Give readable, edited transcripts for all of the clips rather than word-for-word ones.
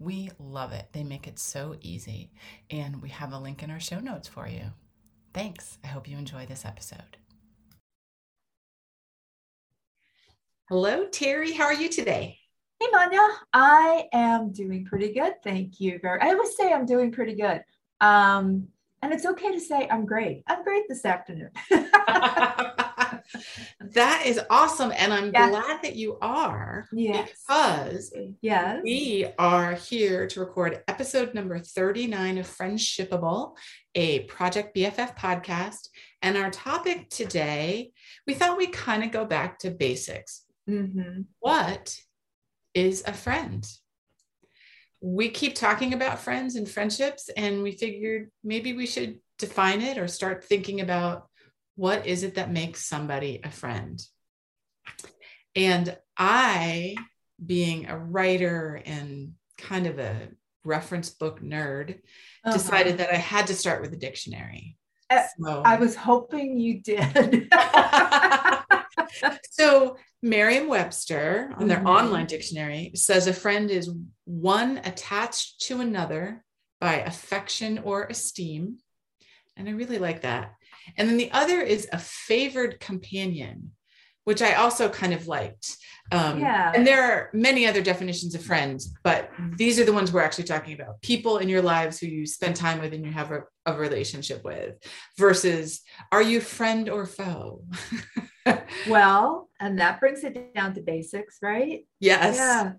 We love it. They make it so easy. And we have a link in our show notes for you. Thanks. I hope you enjoy this episode. Hello, Terry. How are you today? Hey, Manya. I am doing pretty good. Thank you. I always say I'm doing pretty good. And it's okay to say I'm great. I'm great this afternoon. That is awesome. And I'm glad that you are because we are here to record episode number 39 of Friendshippable, a Project BFF podcast. And our topic today, we thought we'd kind of go back to basics. Mm-hmm. What is a friend? We keep talking about friends and friendships, and we figured maybe we should define it or start thinking about what is it that makes somebody a friend? And I, being a writer and kind of a reference book nerd, decided that I had to start with a dictionary. I was hoping you did. So Merriam-Webster, on their online dictionary, says a friend is one attached to another by affection or esteem. And I really like that. And then the other is a favored companion, which I also kind of liked. And there are many other definitions of friends, but these are the ones we're actually talking about. People in your lives who you spend time with and you have a relationship with versus are you friend or foe? Well, and that brings it down to basics, right? Yes. Yeah.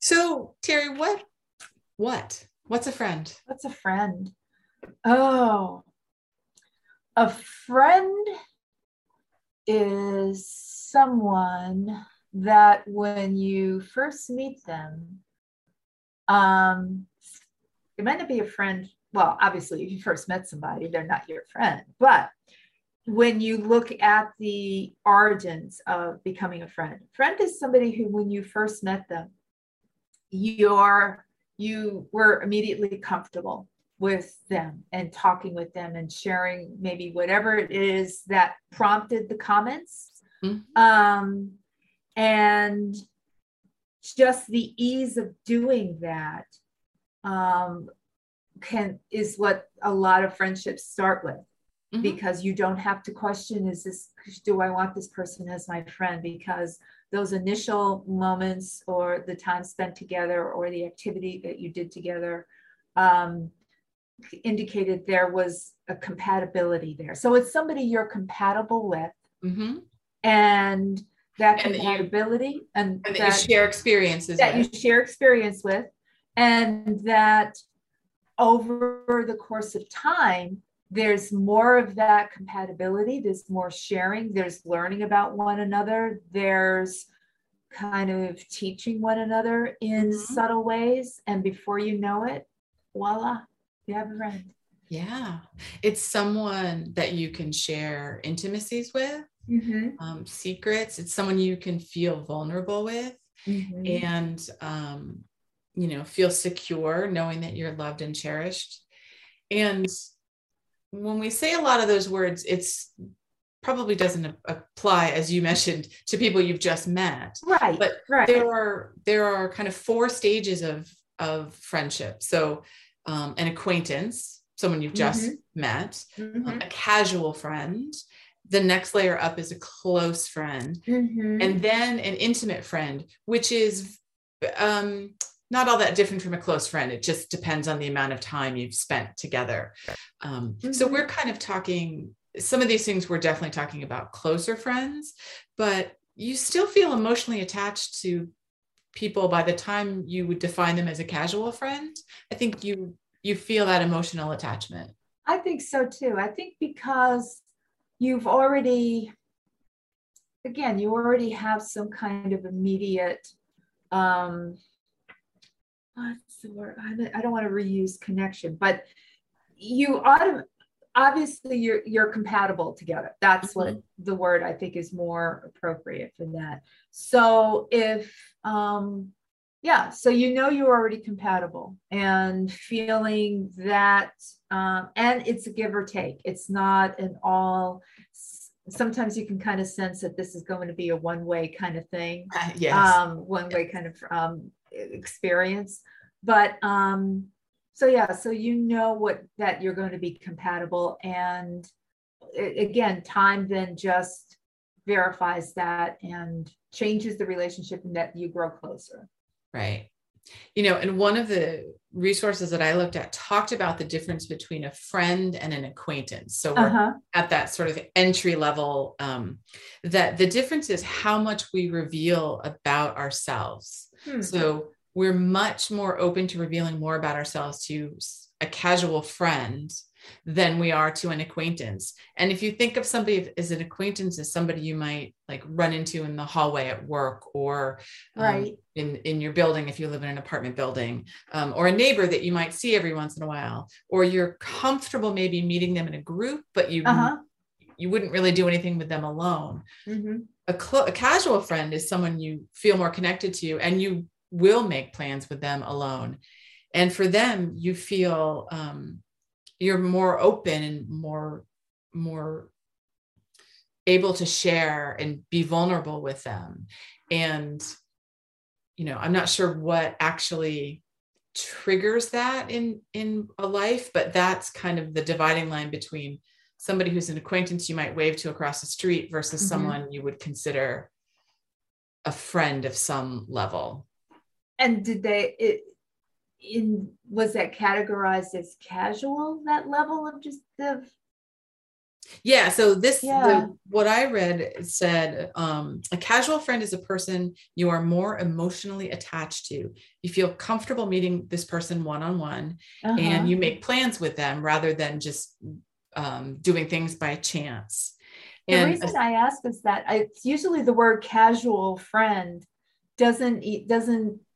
So Terry, what's a friend? What's a friend? Oh, a friend is someone that when you first meet them, it might not be a friend. Well, obviously, if you first met somebody, they're not your friend. But when you look at the origins of becoming a friend, friend is somebody who, when you first met them, you were immediately comfortable with them and talking with them and sharing maybe whatever it is that prompted the comments. Mm-hmm. And just the ease of doing that is what a lot of friendships start with, mm-hmm. because you don't have to question, do I want this person as my friend? Because those initial moments or the time spent together or the activity that you did together, indicated there was a compatibility there. So it's somebody you're compatible with, mm-hmm. and that compatibility and that you share experiences with, and that over the course of time, there's more of that compatibility, there's more sharing, there's learning about one another, there's kind of teaching one another in mm-hmm. subtle ways. And before you know it, voila. You have a friend. Yeah. It's someone that you can share intimacies with, mm-hmm. Secrets. It's someone you can feel vulnerable with, mm-hmm. and, feel secure knowing that you're loved and cherished. And when we say a lot of those words, it's probably doesn't apply, as you mentioned, to people you've just met. Right. But there are kind of four stages of friendship. So an acquaintance, someone you've just mm-hmm. met, mm-hmm. A casual friend. The next layer up is a close friend, mm-hmm. and then an intimate friend, which is not all that different from a close friend. It just depends on the amount of time you've spent together. Mm-hmm. So we're kind of talking, some of these things we're definitely talking about closer friends, but you still feel emotionally attached to people by the time you would define them as a casual friend. I think you feel that emotional attachment. I think so too. I think because you've already, again, you already have some kind of immediate what's the word? I don't want to reuse connection, but you ought to, obviously you're compatible together. That's what the word I think is more appropriate for that. So if, yeah, so you know you're already compatible and feeling that, and it's a give or take. It's not an all. Sometimes you can kind of sense that this is going to be a one-way kind of thing, one-way kind of experience. But so yeah, so you know what that you're going to be compatible, and again, time then just verifies that and changes the relationship, and that you grow closer. Right. You know, and one of the resources that I looked at talked about the difference between a friend and an acquaintance. So we're at that sort of entry level, that the difference is how much we reveal about ourselves. So we're much more open to revealing more about ourselves to a casual friend than we are to an acquaintance. And if you think of somebody as an acquaintance as somebody you might like run into in the hallway at work, or in your building, if you live in an apartment building, or a neighbor that you might see every once in a while, or you're comfortable maybe meeting them in a group, but you, you wouldn't really do anything with them alone. A casual friend is someone you feel more connected to, and you will make plans with them alone. And for them, you feel, you're more open and more able to share and be vulnerable with them. And, you know, I'm not sure what actually triggers that in a life, but that's kind of the dividing line between somebody who's an acquaintance you might wave to across the street versus someone you would consider a friend of some level. And did they, was that categorized as casual, that level of just the? Yeah. So this, what I read said, a casual friend is a person you are more emotionally attached to. You feel comfortable meeting this person one-on-one and you make plans with them rather than just, doing things by chance. And the reason I ask is that it's usually the word casual friend doesn't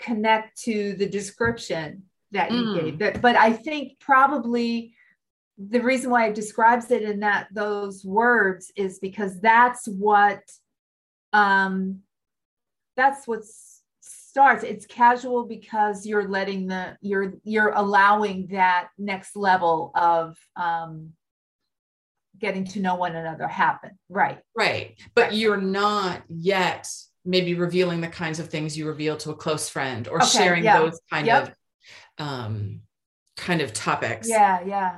connect to the description that you gave. But I think probably the reason why it describes it in that those words is because that's what starts. It's casual because you're letting you're allowing that next level of getting to know one another happen. Right. But you're not yet maybe revealing the kinds of things you reveal to a close friend, or sharing those kind of topics. Yeah.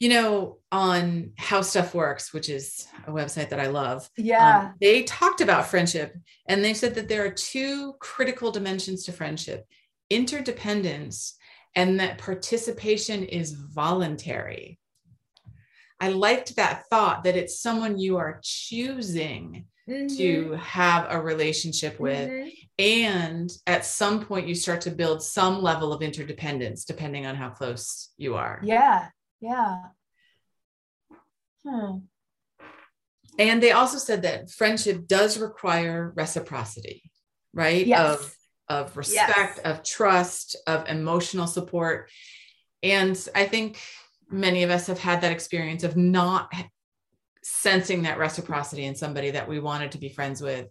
You know, on How Stuff Works, which is a website that I love. They talked about friendship, and they said that there are two critical dimensions to friendship: interdependence, and that participation is voluntary. I liked that thought, that it's someone you are choosing to have a relationship with. And at some point you start to build some level of interdependence, depending on how close you are. And they also said that friendship does require reciprocity, right? Of respect, of trust, of emotional support. And I think many of us have had that experience of not sensing that reciprocity in somebody that we wanted to be friends with,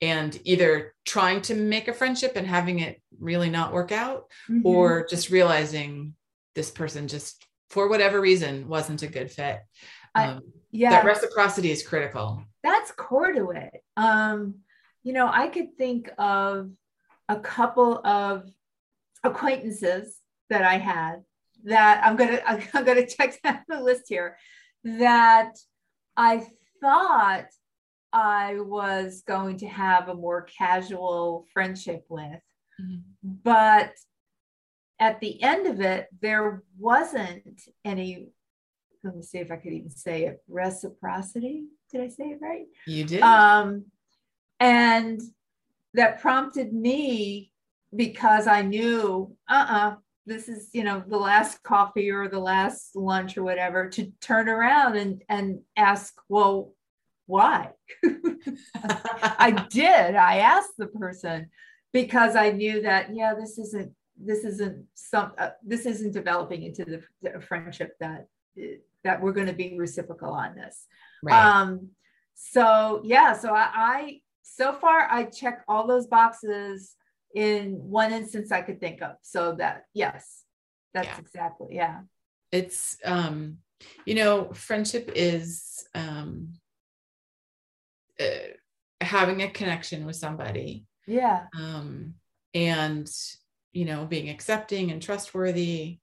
and either trying to make a friendship and having it really not work out, or just realizing this person just for whatever reason wasn't a good fit. That reciprocity is critical. That's core to it. You know, I could think of a couple of acquaintances that I had that I'm going to check down the list here, that I thought I was going to have a more casual friendship with, but at the end of it, there wasn't any, let me see if I could even say it, reciprocity. Did I say it right? You did. And that prompted me, because I knew, this is, you know, the last coffee or the last lunch or whatever, to turn around and ask, well, why? I asked the person, because I knew that, this isn't this isn't developing into the friendship that we're going to be reciprocal on this. Right. So yeah, so I so far I check all those boxes in one instance I could think of. So that, yes, that's exactly. Yeah. It's, you know, friendship is, having a connection with somebody. Yeah. And, you know, being accepting and trustworthy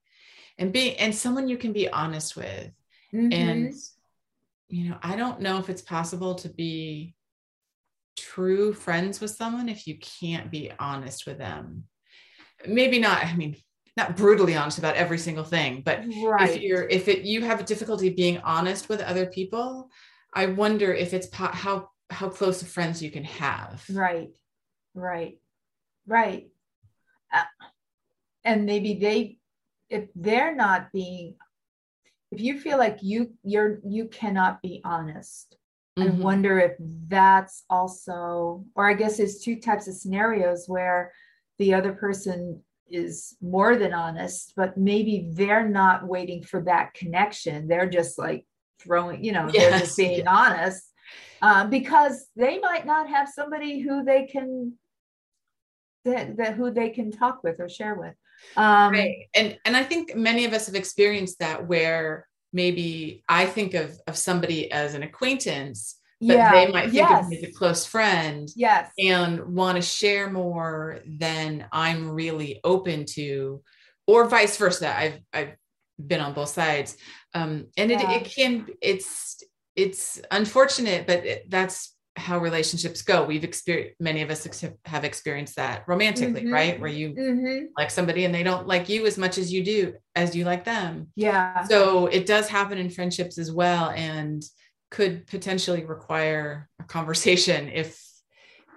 and someone you can be honest with. Mm-hmm. And, you know, I don't know if it's possible to be true friends with someone if you can't be honest with them. Maybe not, I mean, not brutally honest about every single thing, but right. if you have difficulty being honest with other people, I wonder if it's how close of friends you can have. Right. Right. Right. And maybe if they're not being, if you feel like you cannot be honest, mm-hmm. I wonder if that's also, or I guess there's two types of scenarios where the other person is more than honest, but maybe they're not waiting for that connection. They're just like throwing, you know, they're just being honest, because they might not have somebody who they can, who they can talk with or share with. Right. And I think many of us have experienced that, where maybe I think of somebody as an acquaintance, but they might think of me as a close friend, and want to share more than I'm really open to, or vice versa. I've been on both sides. And it's unfortunate, but that's how relationships go. We've experienced, many of us have experienced that romantically, mm-hmm. right? Where you mm-hmm. like somebody and they don't like you as much as you do, as you like them. Yeah. So it does happen in friendships as well. And could potentially require a conversation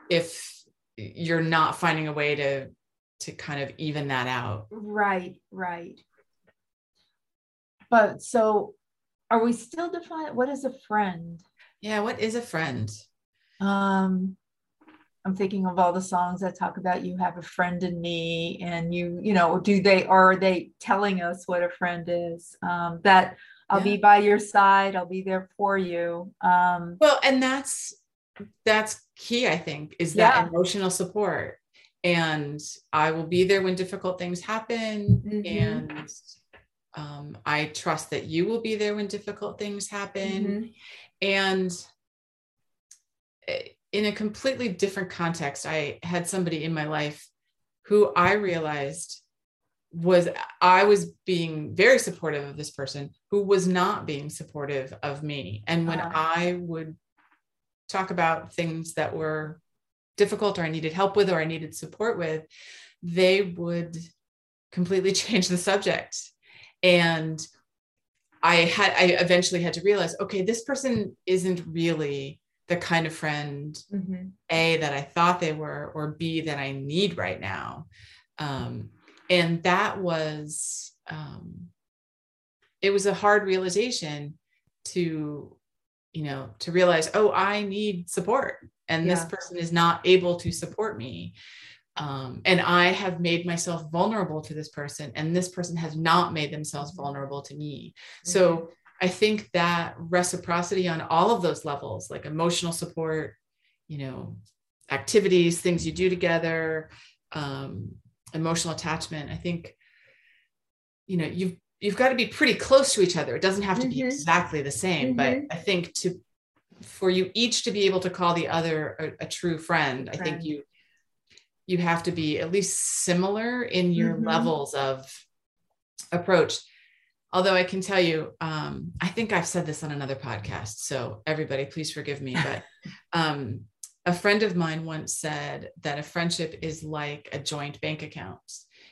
if you're not finding a way to kind of even that out. Right, right. But so are we still defining what is a friend? Yeah, what is a friend? I'm thinking of all the songs that talk about you have a friend in me, and you know, are they telling us what a friend is? That I'll be by your side. I'll be there for you. Well, and that's key, I think, is that emotional support. And I will be there when difficult things happen. Mm-hmm. And I trust that you will be there when difficult things happen. Mm-hmm. And in a completely different context, I had somebody in my life who I realized I was being very supportive of this person who was not being supportive of me. And when I would talk about things that were difficult or I needed help with, or I needed support with, they would completely change the subject. And I eventually had to realize, okay, this person isn't really the kind of friend mm-hmm. A, that I thought they were, or B, that I need right now. And that was, it was a hard realization to realize, oh, I need support, and this person is not able to support me. And I have made myself vulnerable to this person, and this person has not made themselves vulnerable to me. Mm-hmm. So I think that reciprocity on all of those levels, like emotional support, you know, activities, things you do together, emotional attachment. I think, you know, you've got to be pretty close to each other. It doesn't have to mm-hmm. be exactly the same, mm-hmm. but I think for you each to be able to call the other a true friend, I think you have to be at least similar in your mm-hmm. levels of approach. Although I can tell you, I think I've said this on another podcast, so everybody, please forgive me, but, a friend of mine once said that a friendship is like a joint bank account.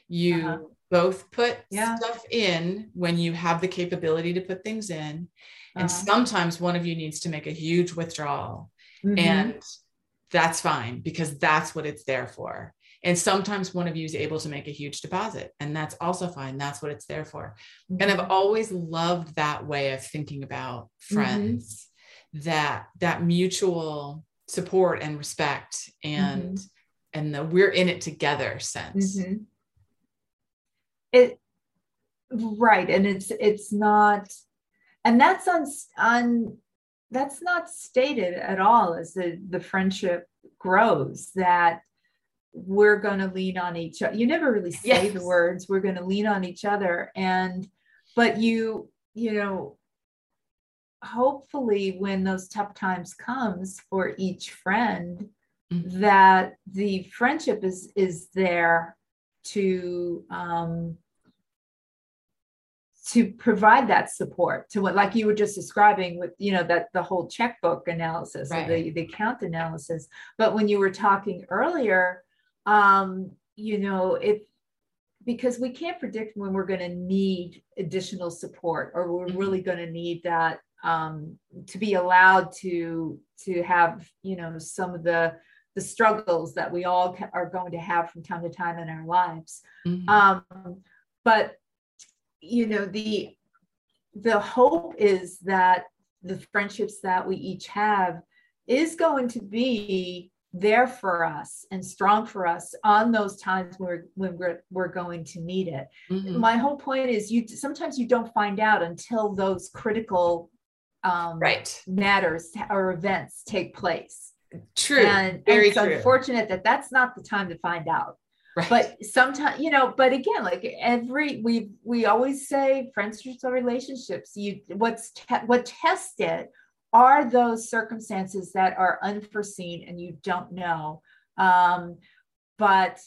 You both put stuff in when you have the capability to put things in. And sometimes one of you needs to make a huge withdrawal. Mm-hmm. And that's fine, because that's what it's there for. And sometimes one of you is able to make a huge deposit, and that's also fine. That's what it's there for. Mm-hmm. And I've always loved that way of thinking about friends, mm-hmm. that mutual support and respect and mm-hmm. and the we're in it together sense. Mm-hmm. It right, and it's not, and that's on that's not stated at all as the friendship grows, that we're going to lean on each other. You never really say the words, we're going to lean on each other. And, but you know, hopefully when those tough times comes for each friend, mm-hmm. that the friendship is there to provide that support to what, like you were just describing with, you know, that the whole checkbook analysis, right. or the account analysis. But when you were talking earlier, you know, it, because we can't predict when we're going to need additional support, or we're mm-hmm. really going to need that to be allowed to have, you know, some of the struggles that we all are going to have from time to time in our lives. Mm-hmm. But, you know, the hope is that the friendships that we each have is going to be there for us and strong for us on those times when we're going to need it. Mm-hmm. My whole point is sometimes you don't find out until those critical matters or events take place. True. And it's true. Unfortunate that that's not the time to find out. Right. But sometimes, you know, but again, like we always say friendships or relationships, what tests it are those circumstances that are unforeseen and you don't know. But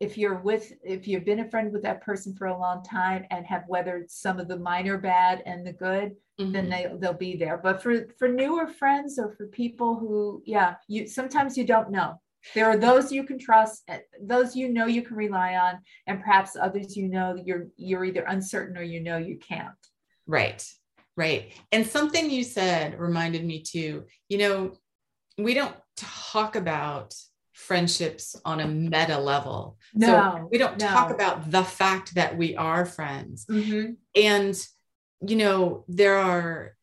if you've been a friend with that person for a long time and have weathered some of the minor bad and the good, mm-hmm. then they'll be there. But for newer friends or for people who, sometimes you don't know. There are those you can trust, those you know you can rely on, and perhaps others you know you're either uncertain or you know you can't. Right, right. And something you said reminded me too, you know, we don't talk about friendships on a meta level. No. So we don't talk about the fact that we are friends. Mm-hmm. And, you know, there are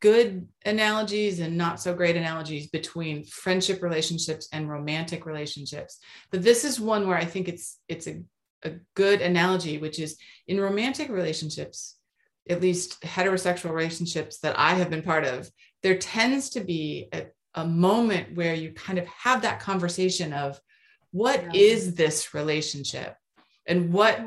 good analogies and not so great analogies between friendship relationships and romantic relationships. But this is one where I think it's a good analogy, which is in romantic relationships, at least heterosexual relationships that I have been part of, there tends to be a moment where you kind of have that conversation of what is this relationship? And what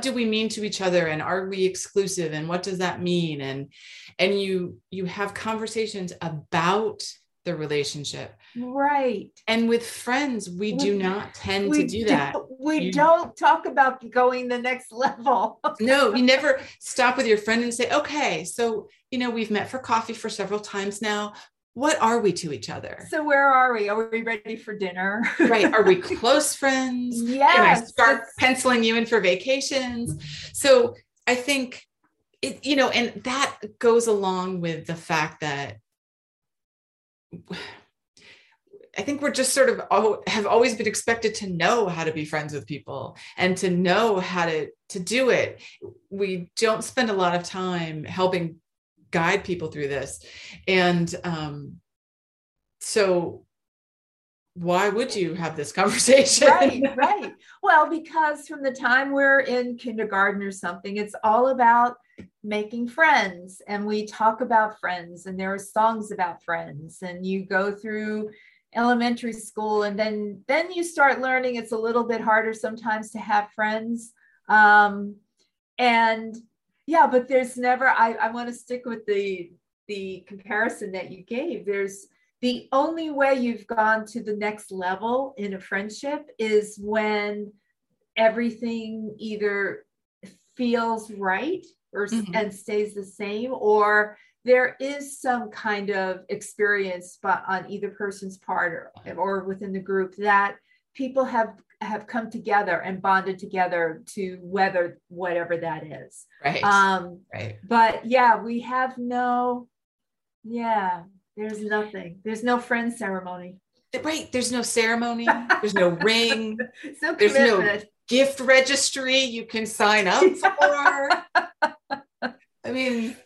do we mean to each other? And are we exclusive? And what does that mean? And you have conversations about the relationship. Right. And with friends, we do not tend to do that. We don't talk about going the next level. No, you never stop with your friend and say, okay, so, you know, we've met for coffee for several times now. What are we to each other? So where are we? Are we ready for dinner? Right. Are we close friends? Yes. Can I start penciling you in for vacations? So I think it, you know, and that goes along with the fact that I think we're just sort of have always been expected to know how to be friends with people and to know how to do it. We don't spend a lot of time helping guide people through this. And so why would you have this conversation? Right. Well, because from the time we're in kindergarten or something, it's all about making friends. And we talk about friends and there are songs about friends, and you go through elementary school and then you start learning. It's a little bit harder sometimes to have friends. Yeah, but there's never, I want to stick with the comparison that you gave. There's the only way you've gone to the next level in a friendship is when everything either feels right or mm-hmm. and stays the same, or there is some kind of experience on either person's part or within the group that people have come together and bonded together to weather whatever that is. Right. Right. But we have there's nothing. There's no friend ceremony. Right. There's no ceremony. There's no ring. No there's commitment. No gift registry you can sign up for. I mean,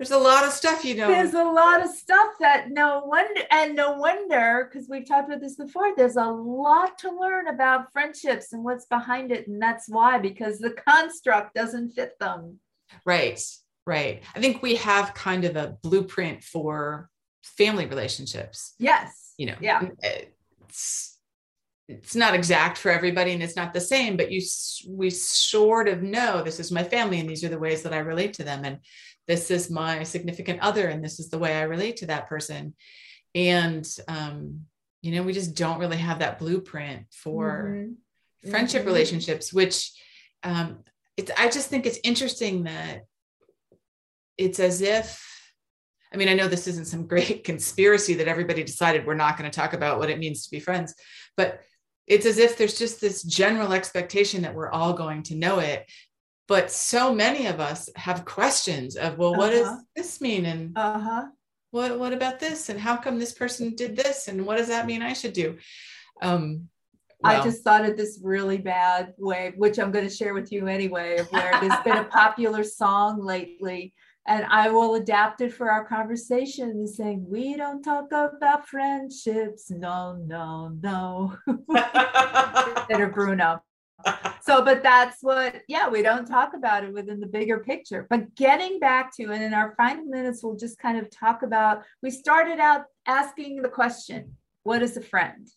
There's a lot of stuff, you know. There's a lot of stuff that no wonder, because we've talked about this before, there's a lot to learn about friendships and what's behind it. And that's why, because the construct doesn't fit them. Right. I think we have kind of a blueprint for family relationships. Yes. You know, yeah. It's not exact for everybody and it's not the same, but we sort of know this is my family and these are the ways that I relate to them. And this is my significant other. And this is the way I relate to that person. And, you know, we just don't really have that blueprint for mm-hmm. friendship mm-hmm. relationships, which I just think it's interesting that it's as if, I mean, I know this isn't some great conspiracy that everybody decided we're not going to talk about what it means to be friends, but it's as if there's just this general expectation that we're all going to know it. But so many of us have questions of, well, what does this mean? And what about this? And how come this person did this? And what does that mean I should do? I just thought of this really bad way, which I'm going to share with you anyway, of where there's been a popular song lately. And I will adapt it for our conversation, saying, we don't talk about friendships. No. Better Bruno. So, but that's what, we don't talk about it within the bigger picture. But getting back to, and in our final minutes, we'll just kind of talk about, we started out asking the question, what is a friend?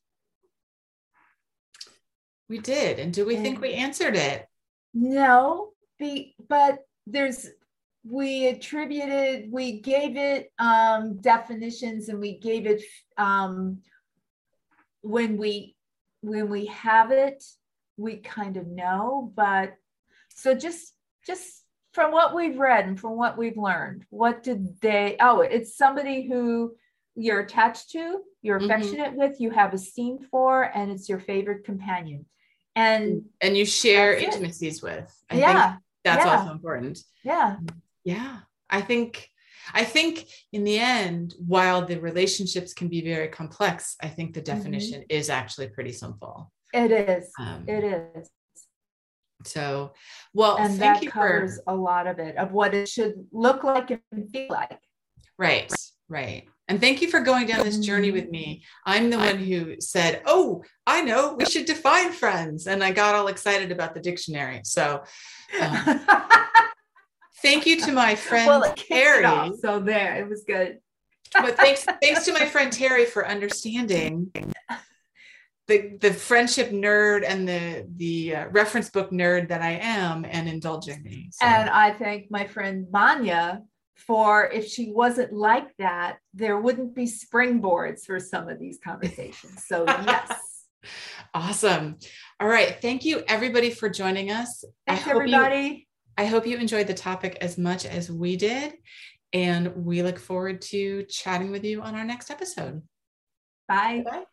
We did. And do we think we answered it? No, but there's... we gave it definitions, and we gave it when we have it, we kind of know. But so just from what we've read and from what we've learned, what did they? Oh, it's somebody who you're attached to, you're affectionate mm-hmm. with, you have esteem for, and it's your favorite companion, and you share intimacies with. I think that's also important. Yeah. I think in the end, while the relationships can be very complex, I think the definition mm-hmm. is actually pretty simple. It is. It is. So, well, and thank that you covers for a lot of it, of what it should look like and feel like. Right. And thank you for going down this journey with me. I'm the one who said, oh, I know, we should define friends. And I got all excited about the dictionary. So thank you to my friend, Terry. So there, it was good. But thanks to my friend, Terry, for understanding the friendship nerd and the reference book nerd that I am and indulging me. So. And I thank my friend, Manya, for if she wasn't like that, there wouldn't be springboards for some of these conversations. So yes. Awesome. All right. Thank you everybody for joining us. Thanks everybody. I hope you enjoyed the topic as much as we did. And we look forward to chatting with you on our next episode. Bye. Bye.